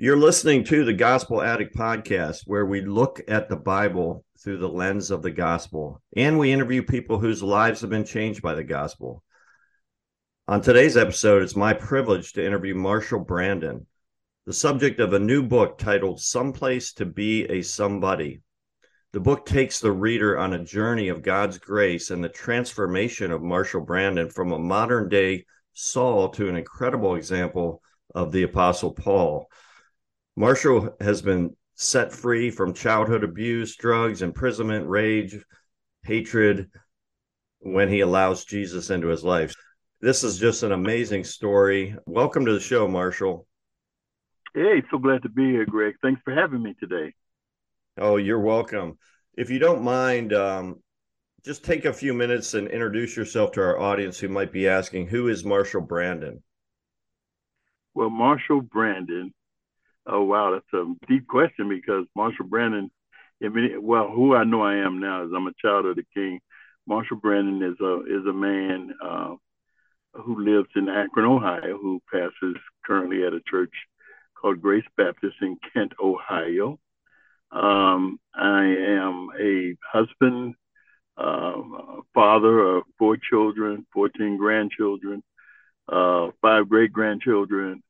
You're listening to the Gospel Addict Podcast, where we look at the Bible through the lens of the gospel, and we interview people whose lives have been changed by the gospel. On today's episode, it's my privilege to interview Marshall Brandon, the subject of a new book titled Someplace to Be a Somebody. The book takes the reader on a journey of God's grace and the transformation of Marshall Brandon from a modern-day Saul to an incredible example of the Apostle Paul. Marshall has been set free from childhood abuse, drugs, imprisonment, rage, hatred, when he allows Jesus into his life. This is just an amazing story. Welcome to the show, Marshall. Hey, so glad to be here, Greg. Thanks for having me today. Oh, you're welcome. If you don't mind, just take a few minutes and introduce yourself to our audience who might be asking, who is Marshall Brandon? Well, Marshall Brandon, oh, wow, that's a deep question, because Marshall Brandon, who I know I am now is I'm a child of the King. Marshall Brandon is a man who lives in Akron, Ohio, who pastors currently at a church called Grace Baptist in Kent, Ohio. I am a husband, father of 4 children, 14 grandchildren, 5 great-grandchildren,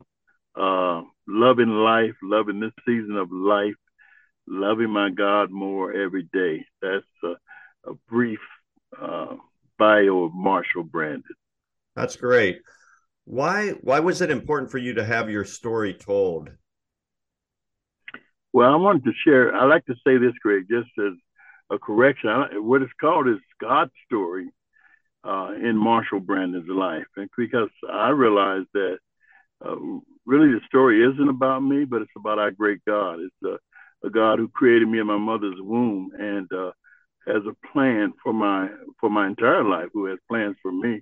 loving life, loving this season of life, loving my God more every day. That's a brief bio of Marshall Brandon. That's great. Why was it important for you to have your story told? Well, I wanted to share, I like to say this, Greg, just as a correction. What it's called is God's story in Marshall Brandon's life. And because I realized that really, the story isn't about me, but it's about our great God. It's a God who created me in my mother's womb and has a plan for my entire life, who has plans for me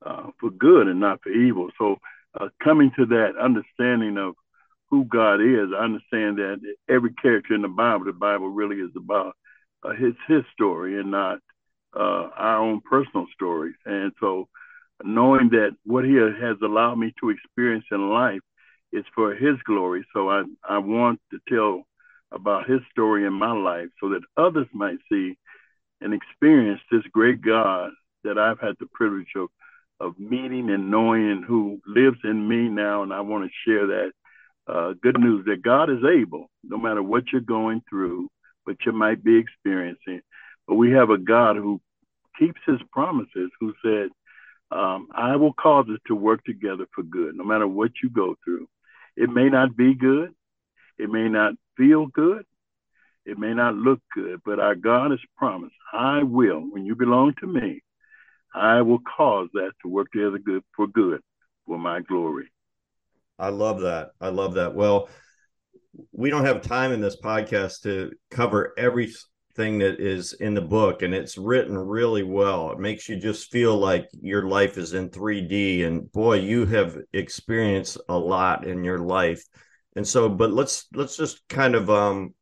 for good and not for evil. So coming to that understanding of who God is, I understand that every character in the Bible really is about his story and not our own personal stories. And so knowing that what he has allowed me to experience in life is for his glory. So I want to tell about his story in my life so that others might see and experience this great God that I've had the privilege of meeting and knowing, and who lives in me now. And I want to share that good news that God is able, no matter what you're going through, what you might be experiencing. But we have a God who keeps his promises, who said, I will cause it to work together for good, no matter what you go through. It may not be good. It may not feel good. It may not look good, but our God has promised, I will, when you belong to me, I will cause that to work together good, for my glory. I love that. I love that. Well, we don't have time in this podcast to cover everything that is in the book, and it's written really well. It makes you just feel like your life is in 3D, and boy, you have experienced a lot in your life. And so, but let's just kind of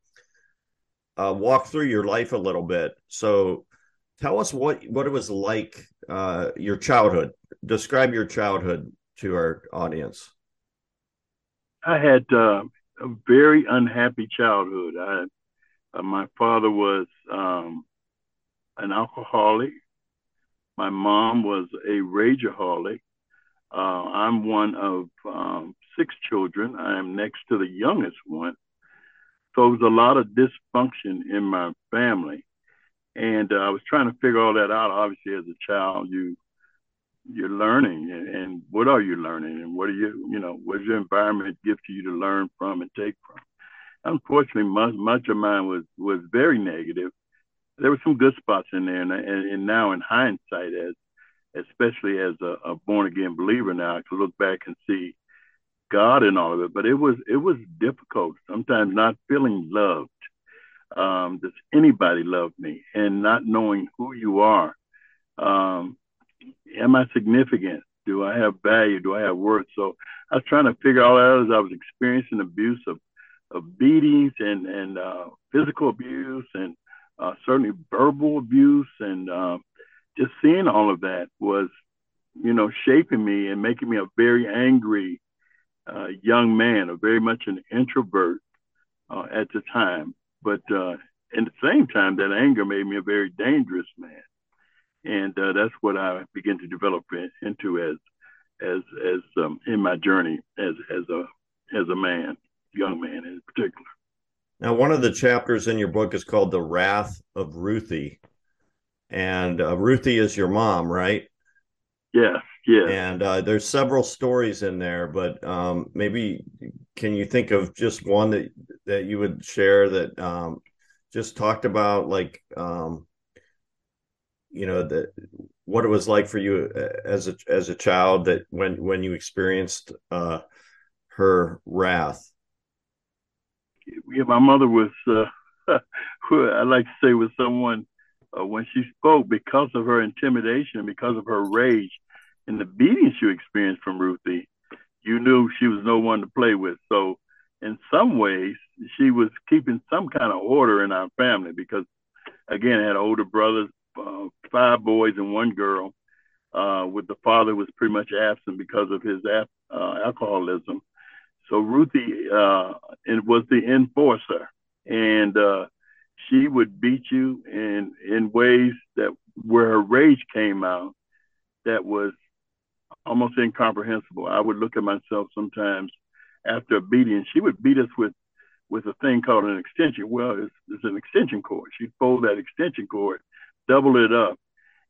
walk through your life a little bit. So tell us what it was like, your childhood. Describe your childhood to our audience. I had a very unhappy childhood. My father was an alcoholic. My mom was a rageaholic. I'm one of 6 children. I am next to the youngest one. So there was a lot of dysfunction in my family. And I was trying to figure all that out. Obviously, as a child, you're learning. And what are you learning? And what's your environment give to you to learn from and take from? Unfortunately, much of mine was very negative. There were some good spots in there, and now in hindsight, especially as a born-again believer now, I can look back and see God in all of it, but it was difficult sometimes, not feeling loved. Does anybody love me? And not knowing who you are. Am I significant? Do I have value? Do I have worth? So I was trying to figure all that out as I was experiencing abuse of beatings and physical abuse and certainly verbal abuse, and just seeing all of that was, shaping me and making me a very angry young man, a very much an introvert at the time. But at the same time, that anger made me a very dangerous man. And that's what I began to develop into as in my journey as a man, young man in particular. Now, one of the chapters in your book is called The Wrath of Ruthie. And Ruthie is your mom, right? Yes, yes. And there's several stories in there, but maybe can you think of just one that you would share that just talked about, like, what it was like for you as a child, that when you experienced her wrath? Yeah, my mother was, I like to say, was someone, when she spoke, because of her intimidation, because of her rage, and the beatings you experienced from Ruthie, you knew she was no one to play with. So in some ways, she was keeping some kind of order in our family because, again, I had older brothers, 5 boys and 1 girl, with the father was pretty much absent because of his alcoholism. So Ruthie was the enforcer, and she would beat you in ways that where her rage came out that was almost incomprehensible. I would look at myself sometimes after a beating. She would beat us with a thing called an extension. Well, it's an extension cord. She'd fold that extension cord, double it up,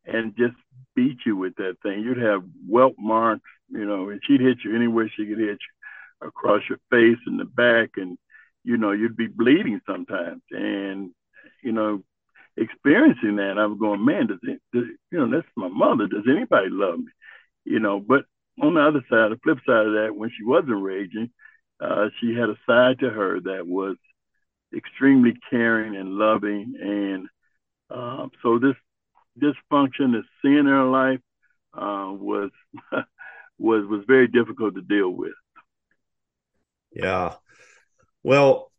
and just beat you with that thing. You'd have welt marks, and she'd hit you anywhere she could hit you, across your face and the back, and you'd be bleeding sometimes. And experiencing that, I was going, man, that's my mother. Does anybody love me? But on the other side, the flip side of that, when she wasn't raging, she had a side to her that was extremely caring and loving. And so this dysfunction, this sin in her life, was very difficult to deal with. Yeah. Well,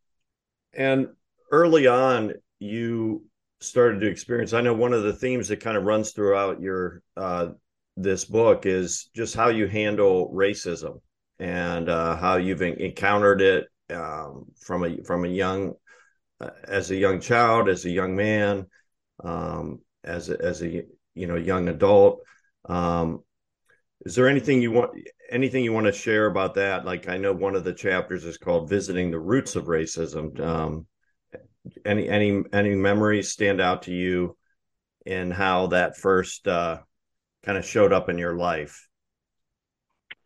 and early on, you started to experience, I know one of the themes that kind of runs throughout your this book is just how you handle racism and how you've encountered it as a young child, as a young man, as a young adult. Is there anything you want to share about that? Like, I know one of the chapters is called Visiting the Roots of Racism. Any memories stand out to you in how that first kind of showed up in your life?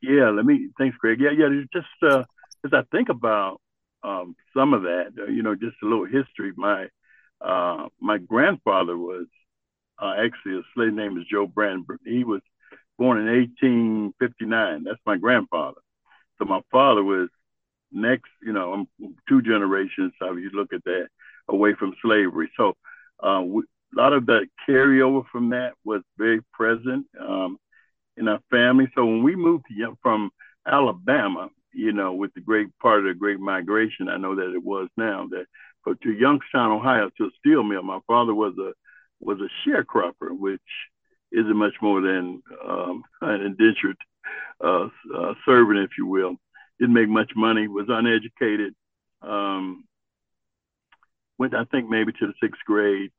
Yeah, thanks, Greg. Yeah. Just as I think about some of that, just a little history. My grandfather was actually, his slave name is Joe Brandon. He was born in 1859. That's my grandfather. So my father was next, 2 generations, so you look at that, away from slavery. So a lot of the carryover from that was very present in our family. So when we moved from Alabama, with the great part of the Great Migration, I know that it was now, but to Youngstown, Ohio, to a steel mill. My father was a sharecropper, which isn't much more than an indentured servant, if you will. Didn't make much money, was uneducated. Went, I think, maybe to the 6th grade.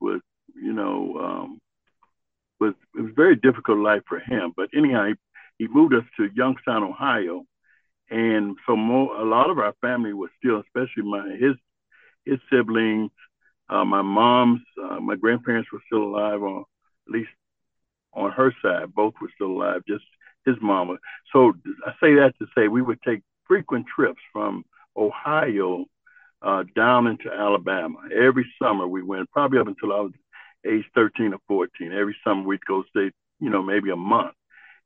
It was a very difficult life for him. But anyhow, he moved us to Youngstown, Ohio, and so a lot of our family was still, especially his siblings, my mom's, my grandparents were still alive, or at least on her side, both were still alive, just his mama. So I say that to say we would take frequent trips from Ohio down into Alabama. Every summer we went, probably up until I was age 13 or 14. Every summer we'd go stay, maybe a month.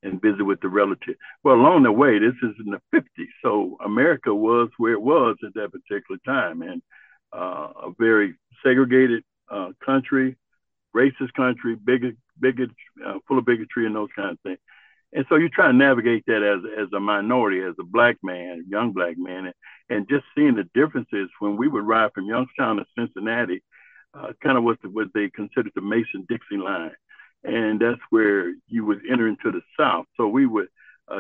and visit with the relative. Well, along the way, this is in the 50s. So America was where it was at that particular time, and a very segregated country, racist country, full of bigotry and those kind of things. And so you try to navigate that as a minority, as a black man, young black man, and just seeing the differences when we would ride from Youngstown to Cincinnati, kind of what they considered the Mason-Dixon line. And that's where you would enter into the South. So we would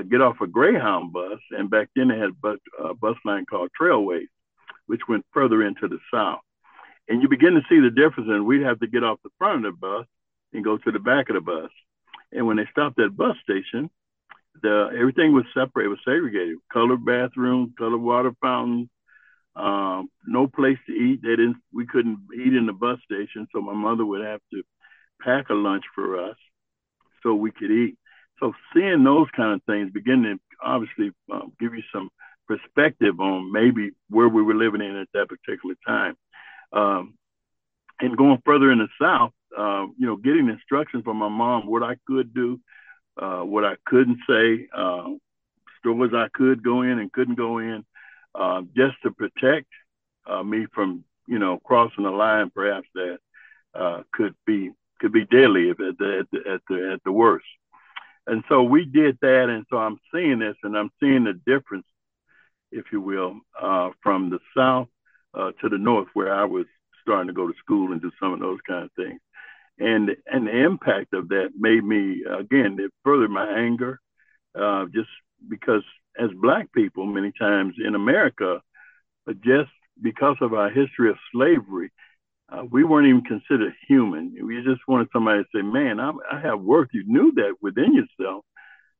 get off a Greyhound bus, and back then they had a bus line called Trailways, which went further into the South. And you begin to see the difference, and we'd have to get off the front of the bus and go to the back of the bus. And when they stopped at bus station, everything was separated, was segregated. Colored bathrooms, colored water fountains, no place to eat. We couldn't eat in the bus station, so my mother would have to pack a lunch for us so we could eat. So seeing those kind of things begin to obviously give you some perspective on maybe where we were living in at that particular time. And going further in the South, getting instruction from my mom, what I could do, what I couldn't say, stores I could go in and couldn't go in, just to protect me from, crossing a line perhaps that could be deadly at the worst. And so we did that. And so I'm seeing this, and I'm seeing the difference, if you will, from the South to the North, where I was starting to go to school and do some of those kind of things. And the impact of that made me, again, it furthered my anger, just because as Black people, many times in America, just because of our history of slavery, we weren't even considered human. We just wanted somebody to say, man, I have worth. You knew that within yourself.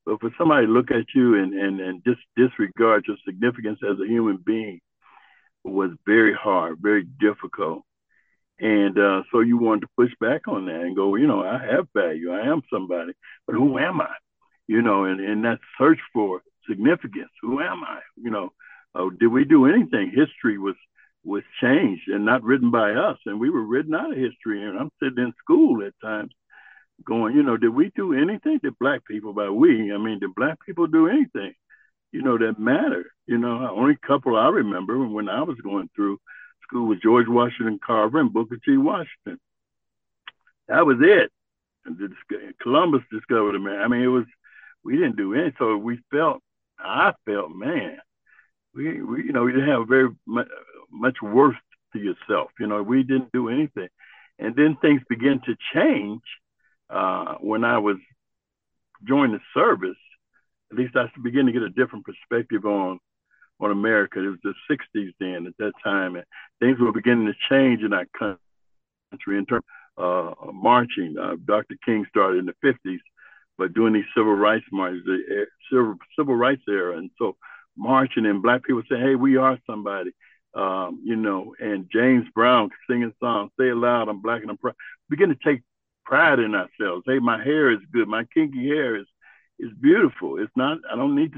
But for somebody to look at you and just disregard your significance as a human being was very hard, very difficult. And so you wanted to push back on that and go, I have value. I am somebody, but who am I? And that search for significance. Who am I? Did we do anything? History was changed and not written by us. And we were written out of history. And I'm sitting in school at times going, did we do anything? Did Black people, did Black people do anything, that mattered? The only couple I remember when I was going through school was George Washington Carver and Booker T. Washington. That was it. Columbus discovered America. We didn't do anything. So I felt, man, we didn't have very much worth to yourself. We didn't do anything. And then things began to change when I was joined the service. At least I began to get a different perspective on America. It was the 60s then at that time, and things were beginning to change in our country in terms of marching. Dr. King started in the 50s, but doing these civil rights marches, the civil rights era. And so marching, and Black people say, hey, we are somebody. And James Brown singing songs, say it loud, I'm Black and I'm proud. We begin to take pride in ourselves. Hey, my hair is good. My kinky hair is beautiful. It's not, I don't need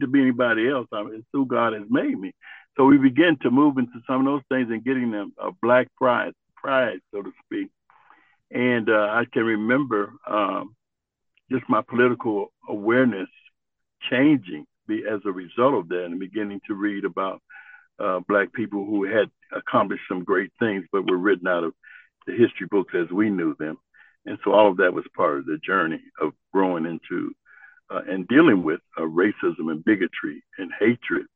to be anybody else. It's who God has made me. So we begin to move into some of those things and getting them a Black pride, so to speak. And I can remember just my political awareness changing as a result of that, and beginning to read about Black people who had accomplished some great things, but were written out of the history books as we knew them. And so all of that was part of the journey of growing into and dealing with racism and bigotry and hatred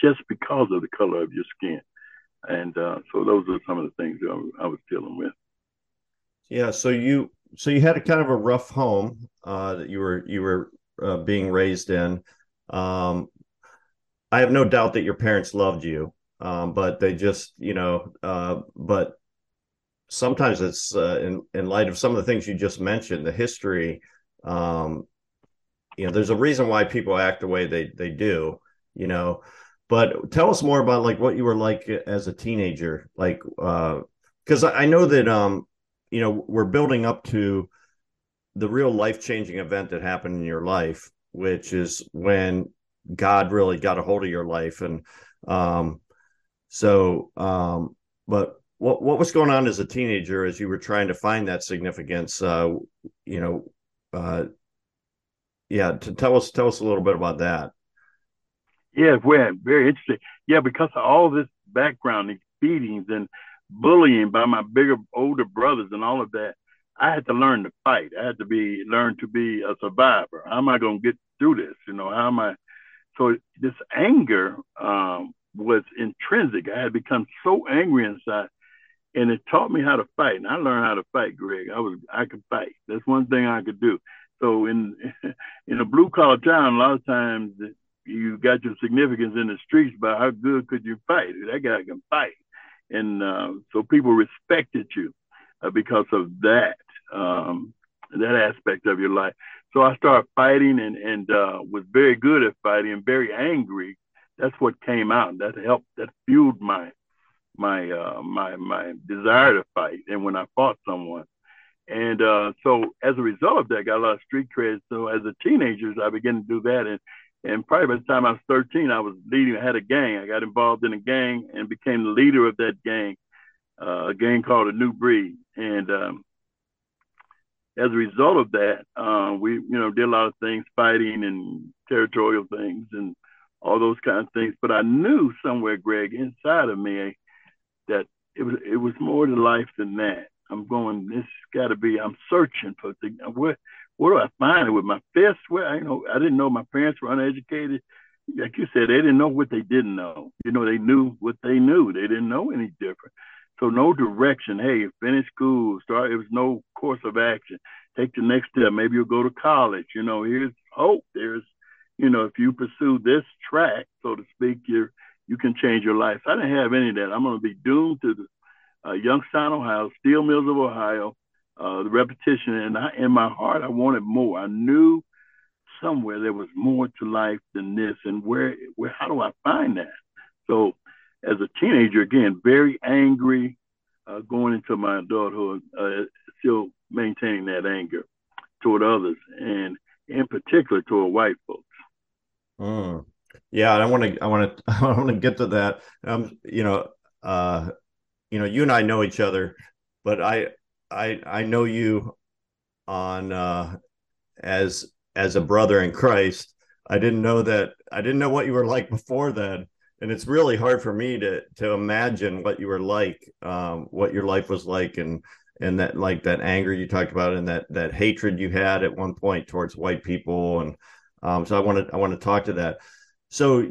just because of the color of your skin. And so those are some of the things that I was dealing with. Yeah. So you had a kind of a rough home that you were being raised in. I have no doubt that your parents loved you, but they just, but sometimes it's in light of some of the things you just mentioned, the history, there's a reason why people act the way they do, but tell us more about like what you were like as a teenager, like, 'cause I know that, we're building up to the real life-changing event that happened in your life, which is when God really got a hold of your life. And but what was going on as a teenager as you were trying to find that significance? yeah, tell us a little bit about that. Yeah, well, very interesting. Yeah, because of all this background, these beatings and bullying by my bigger, older brothers and all of that, I had to learn to fight. I had to learn to be a survivor. How am I going to get through this? You know, how am I? So this anger was intrinsic. I had become so angry inside, and it taught me how to fight. And I learned how to fight, Greg. I could fight. That's one thing I could do. So in a blue collar town, a lot of times you got your significance in the streets by how good could you fight? That guy can fight. And so people respected you because of that, that aspect of your life. So I started fighting and was very good at fighting and very angry. That's what came out. That helped. That fueled my desire to fight. And when I fought someone, and so as a result of that, I got a lot of street cred. So as a teenager, I began to do that. And probably by the time I was 13, I was leading. I had a gang. I got involved in a gang and became the leader of that gang, a gang called The New Breed. And as a result of that, we did a lot of things, fighting and territorial things and all those kinds of things. But I knew somewhere, Greg, inside of me, that it was more to life than that. I'm going. This got to be. I'm searching for things. Where do I find it? With my fists? Well, I didn't know my parents were uneducated. Like you said, they didn't know what they didn't know. They knew what they knew. They didn't know any different. So no direction. Hey, finish school. It was no course of action. Take the next step. Maybe you'll go to college. Here's hope. There's, if you pursue this track, so to speak, you can change your life. I didn't have any of that. I'm going to be doomed to the Youngstown, Ohio, steel mills of Ohio, the repetition, and in my heart, I wanted more. I knew somewhere there was more to life than this, and where how do I find that? So as a teenager, again, very angry, going into my adulthood, still maintaining that anger toward others, and in particular toward white folks. Mm. Yeah, and I want to get to that. You and I know each other, but I know you on as a brother in Christ. I didn't know what you were like before then, and it's really hard for me to imagine what you were like, what your life was like, and that like that anger you talked about, and that hatred you had at one point towards white people, and so I want to talk to that. So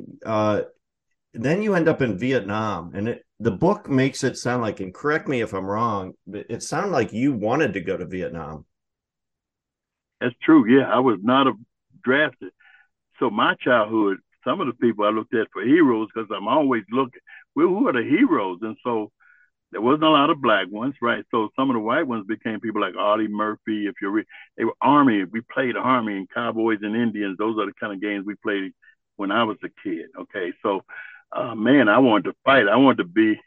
then you end up in Vietnam, and the book makes it sound like, and correct me if I'm wrong, but it sounded like you wanted to go to Vietnam. That's true. Yeah, I was not drafted. So my childhood, some of the people I looked at for heroes, because I'm always looking, well, who are the heroes? And so there wasn't a lot of black ones, right? So some of the white ones became people like Audie Murphy. They were Army. We played Army and Cowboys and Indians. Those are the kind of games we played when I was a kid. Okay, so. Man, I wanted to fight. I wanted to be,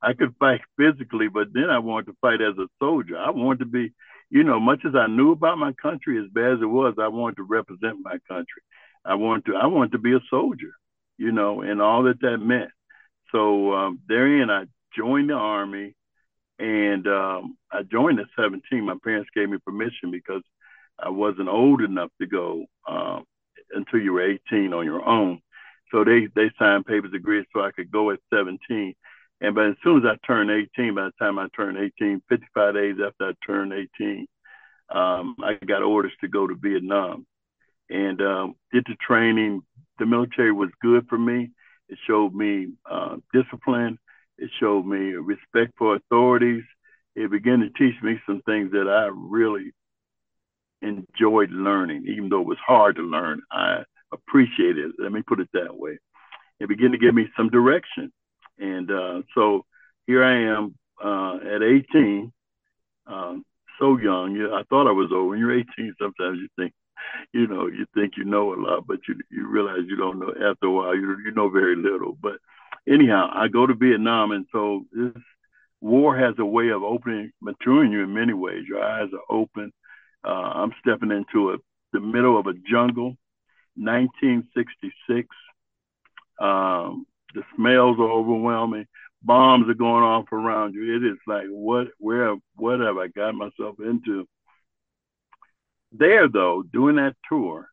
I could fight physically, but then I wanted to fight as a soldier. I wanted to be, much as I knew about my country, as bad as it was, I wanted to represent my country. I wanted to be a soldier, and all that meant. So therein, I joined the Army, and I joined at 17. My parents gave me permission because I wasn't old enough to go until you were 18 on your own. So they signed papers, agreed, so I could go at 17. And but as soon as I turned 18, by the time I turned 18, 55 days after I turned 18, I got orders to go to Vietnam. And did the training. The military was good for me. It showed me discipline. It showed me respect for authorities. It began to teach me some things that I really enjoyed learning, even though it was hard to learn. I appreciate it. Let me put it that way. It began to give me some direction. And so here I am at 18, so young. I thought I was old. When you're 18, sometimes you think, you know a lot, but you realize you don't know. After a while, you know very little. But anyhow, I go to Vietnam. And so this war has a way of maturing you in many ways. Your eyes are open. I'm stepping into the middle of a jungle. 1966, the smells are overwhelming. Bombs are going off around you. It is like, what have I got myself into? There, though, doing that tour,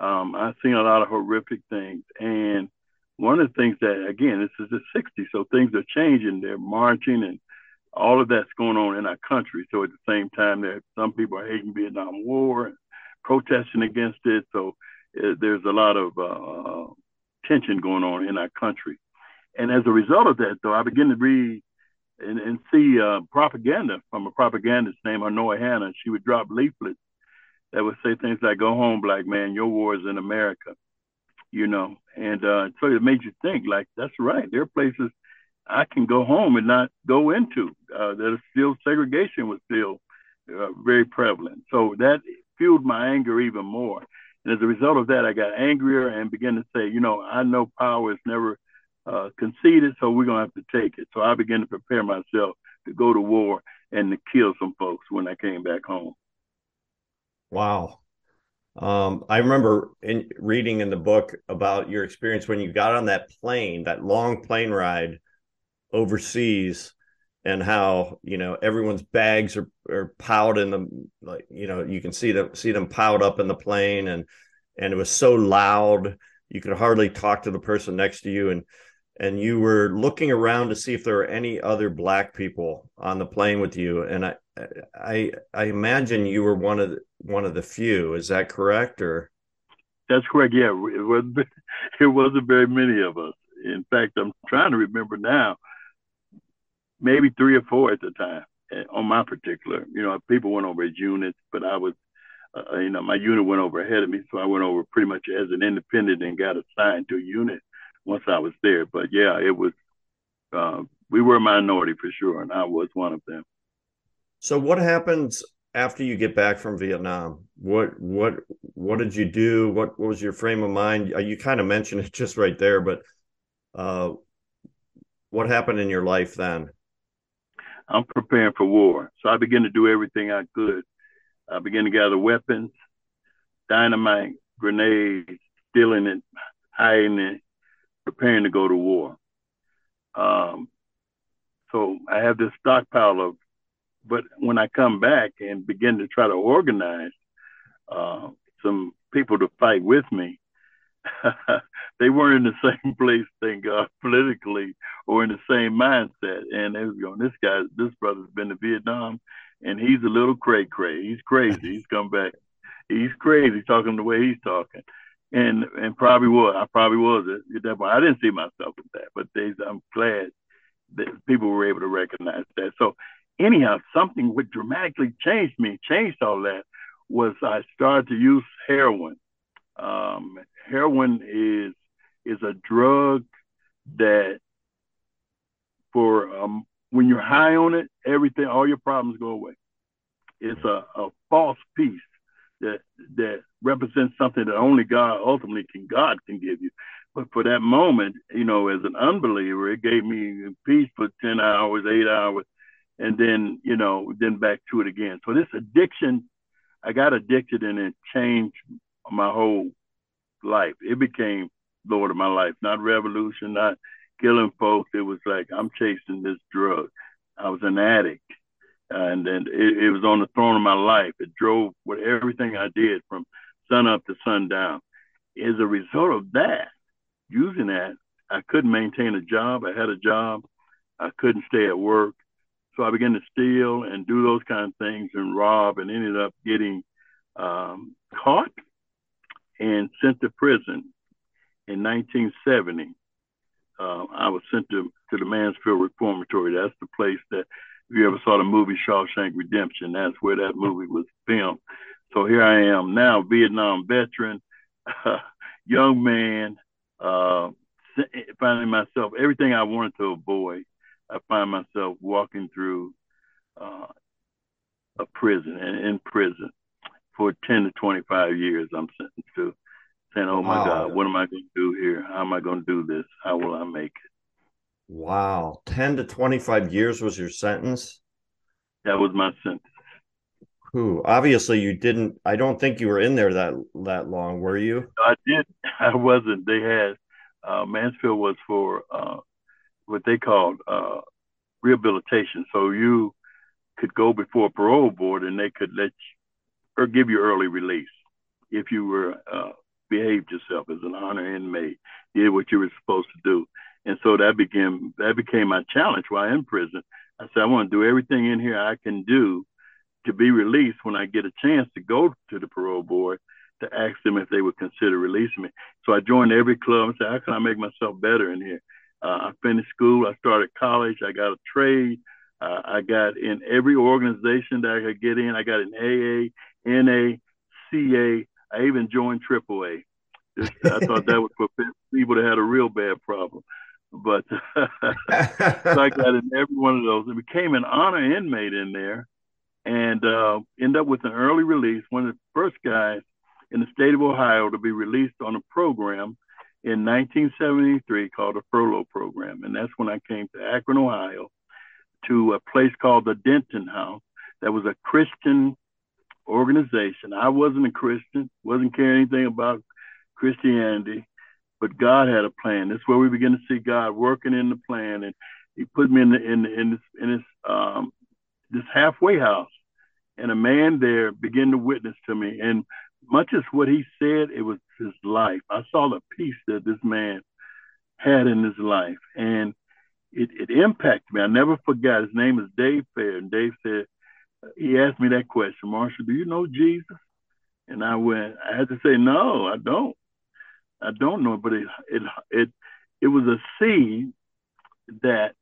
I've seen a lot of horrific things. And one of the things that, again, this is the 60s, so things are changing. They're marching and all of that's going on in our country. So at the same time, there some people are hating Vietnam War and protesting against it. So there's a lot of tension going on in our country. And as a result of that, though, I begin to read and see propaganda from a propagandist named Hanoi Hannah. She would drop leaflets that would say things like, "Go home, black man, your war is in America," you know. And so it made you think, like, that's right. There are places I can go home and not go into. There's still segregation was still very prevalent. So that fueled my anger even more. And as a result of that, I got angrier and began to say, you know, I know power is never conceded, so we're going to have to take it. So I began to prepare myself to go to war and to kill some folks when I came back home. Wow. I remember reading in the book about your experience when you got on that plane, that long plane ride overseas, and how, you know, everyone's bags are piled in the, like, you know, you can see them piled up in the plane, and it was so loud. You could hardly talk to the person next to you. And you were looking around to see if there were any other black people on the plane with you. And I imagine you were one of the few. Is that correct? Or that's correct. Yeah, it wasn't very many of us. In fact, I'm trying to remember now, maybe 3 or 4 at the time on my particular, you know, people went over as units, but I was, you know, my unit went over ahead of me. So I went over pretty much as an independent and got assigned to a unit once I was there. But yeah, it was, we were a minority for sure. And I was one of them. So what happens after you get back from Vietnam? What did you do? What was your frame of mind? You kind of mentioned it just right there, but what happened in your life then? I'm preparing for war. So I began to do everything I could. I began to gather weapons, dynamite, grenades, stealing it, hiding it, preparing to go to war. So I have this stockpile of, but when I come back and begin to try to organize some people to fight with me, they weren't in the same place, thank God, politically, or in the same mindset. And they was going, this brother's been to Vietnam, and he's a little cray-cray. He's crazy. He's come back. He's crazy talking the way he's talking. And probably was. I probably was at that point. I didn't see myself as that, but I'm glad that people were able to recognize that. So anyhow, something which dramatically changed me, changed all that, was I started to use heroin. Heroin is a drug that for when you're high on it, everything, all your problems go away. It's a false peace that represents something that only God ultimately God can give you. But for that moment, you know, as an unbeliever, it gave me peace for 10 hours, 8 hours, and then, you know, then back to it again. So this addiction, I got addicted and it changed my whole life. It became Lord of my life, not revolution, not killing folks. It was like, I'm chasing this drug. I was an addict. And then it was on the throne of my life. It drove with everything I did from sun up to sundown. As a result of that, using that, I couldn't maintain a job. I had a job. I couldn't stay at work. So I began to steal and do those kind of things and rob, and ended up getting caught and sent to prison in 1970. I was sent to the Mansfield Reformatory. That's the place that, if you ever saw the movie Shawshank Redemption, that's where that movie was filmed. So here I am now, Vietnam veteran, young man, finding myself, everything I wanted to avoid, I find myself walking through a prison, and in prison for 10 to 25 years, I'm sentenced to, saying, oh my God, what am I going to do here? How am I going to do this? How will I make it? Wow. 10 to 25 years was your sentence? That was my sentence. Who? Obviously you didn't, I don't think you were in there that long, were you? I did. I wasn't. They had, Mansfield was for what they called rehabilitation. So you could go before a parole board and they could let you, or give you early release if you were behaved yourself as an honor inmate, did what you were supposed to do. And so that became my challenge while in prison. I said, I want to do everything in here I can do to be released when I get a chance to go to the parole board to ask them if they would consider releasing me. So I joined every club and said, how can I make myself better in here? I finished school. I started college. I got a trade. I got in every organization that I could get in. I got in AA, NA, CA. I even joined AAA. I thought that was for people that had a real bad problem. But so I got in every one of those and became an honor inmate in there and ended up with an early release. One of the first guys in the state of Ohio to be released on a program in 1973 called the Furlough Program. And that's when I came to Akron, Ohio, to a place called the Denton House. That was a Christian organization. I wasn't a Christian, wasn't caring anything about Christianity, but God had a plan. That's where we begin to see God working in the plan. And he put me in this halfway house, and a man there began to witness to me. And much as what he said, it was his life. I saw the peace that this man had in his life, and it impacted me. I never forgot. His name is Dave Fair, and Dave said, he asked me that question, Marshall, do you know Jesus? And I had to say, no, I don't know. But it was a seed that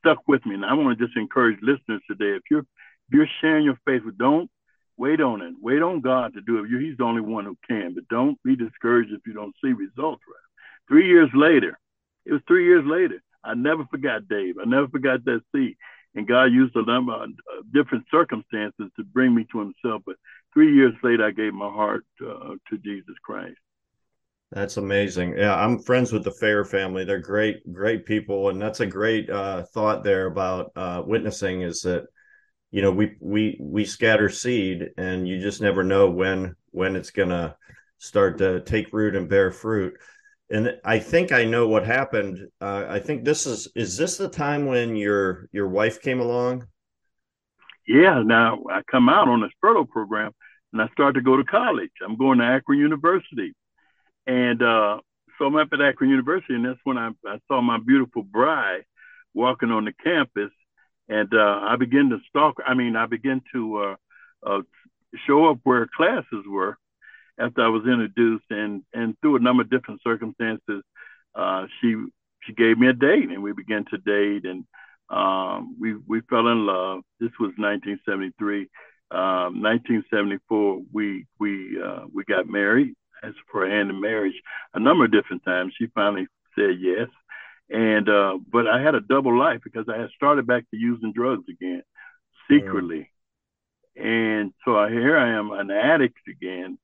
stuck with me. And I want to just encourage listeners today, if you're sharing your faith, don't wait on it. Wait on God to do it. He's the only one who can, but don't be discouraged if you don't see results right. 3 years later, I never forgot Dave. I never forgot that seed. And God used a number of different circumstances to bring me to himself. But 3 years later, I gave my heart to Jesus Christ. That's amazing. Yeah, I'm friends with the Fair family. They're great, great people. And that's a great thought there about witnessing, is that, you know, we scatter seed, and you just never know when it's going to start to take root and bear fruit. And I think I know what happened. I think is this the time when your wife came along? Yeah. Now I come out on this furlough program and I start to go to college. I'm going to Akron University. And so I'm up at Akron University, and that's when I saw my beautiful bride walking on the campus. And I began to stalk. I mean, I began to show up where classes were after I was introduced, and through a number of different circumstances, she gave me a date, and we began to date, and we fell in love. This was 1973. 1974, we got married, asked for a hand in marriage a number of different times. She finally said yes, and but I had a double life because I had started back to using drugs again, secretly, and so here I am, an addict again.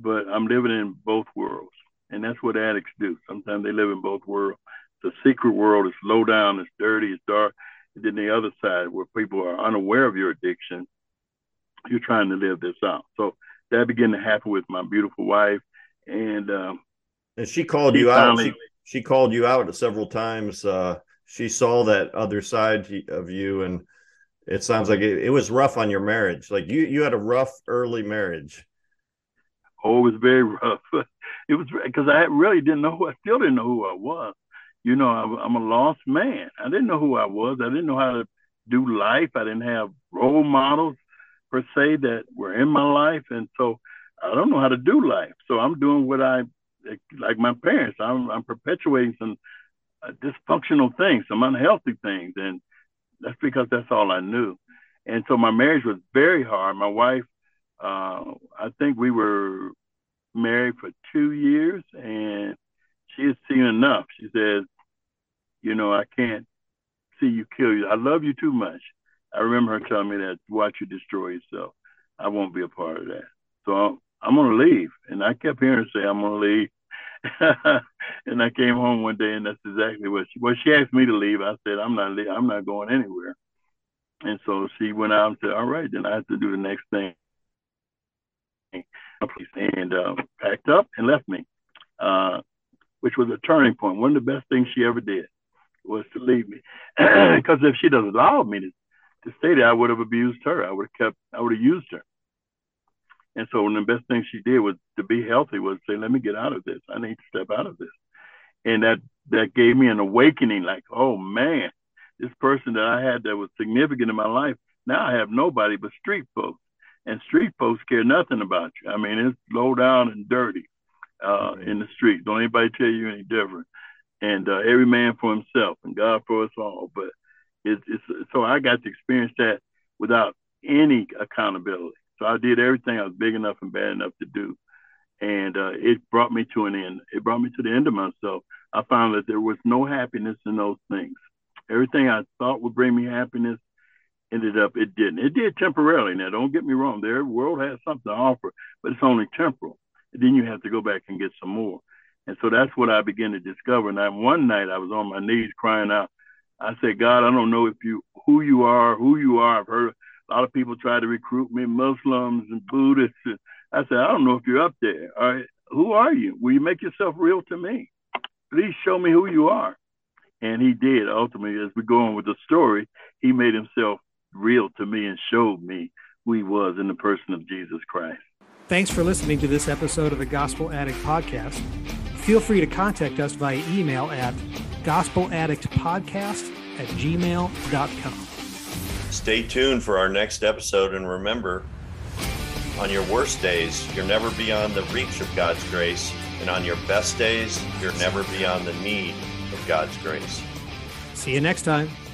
But I'm living in both worlds, and that's what addicts do. Sometimes they live in both worlds. The secret world is low down, it's dirty, it's dark. And then the other side, where people are unaware of your addiction, you're trying to live this out. So that began to happen with my beautiful wife, and she called you out. She called you out several times. She saw that other side of you, and it sounds like it was rough on your marriage. Like you had a rough early marriage. Oh, it was very rough. It was because I really didn't know who I was. You know, I'm a lost man. I didn't know who I was. I didn't know how to do life. I didn't have role models per se that were in my life. And so I don't know how to do life. So I'm doing what like my parents, I'm perpetuating some dysfunctional things, some unhealthy things. And that's because that's all I knew. And so my marriage was very hard. My wife, I think we were married for 2 years, and she had seen enough. She says, you know, I can't see you kill you. I love you too much. I remember her telling me that, watch you destroy yourself. I won't be a part of that. So I'm going to leave. And I kept hearing her say, I'm going to leave. And I came home one day, and that's exactly what she asked me to leave. I said, I'm not going anywhere. And so she went out and said, all right, then I have to do the next thing. And packed up and left me, which was a turning point. One of the best things she ever did was to leave me, because if she'd allowed me to stay there, I would have abused her. I would have used her. And so the best thing she did was to be healthy was say, let me get out of this. I need to step out of this. And that gave me an awakening, like, oh, man, this person that I had that was significant in my life, now I have nobody but street folks. And street folks care nothing about you. I mean, it's low down and dirty in the street. Don't anybody tell you any different. And every man for himself and God for us all. But so I got to experience that without any accountability. So I did everything I was big enough and bad enough to do. And it brought me to an end. It brought me to the end of myself. I found that there was no happiness in those things. Everything I thought would bring me happiness ended up, it didn't. It did temporarily. Now, don't get me wrong. The world has something to offer, but it's only temporal. And then you have to go back and get some more. And so that's what I began to discover. And one night I was on my knees crying out. I said, God, I don't know who you are. I've heard a lot of people try to recruit me, Muslims and Buddhists. And I said, I don't know if you're up there. All right, who are you? Will you make yourself real to me? Please show me who you are. And he did. Ultimately, as we go on with the story, he made himself real to me and showed me who he was in the person of Jesus Christ. Thanks for listening to this episode of the Gospel Addict Podcast. Feel free to contact us via email at gospeladdictpodcast@gmail.com. Stay tuned for our next episode, and remember, on your worst days, you're never beyond the reach of God's grace, and on your best days, you're never beyond the need of God's grace. See you next time.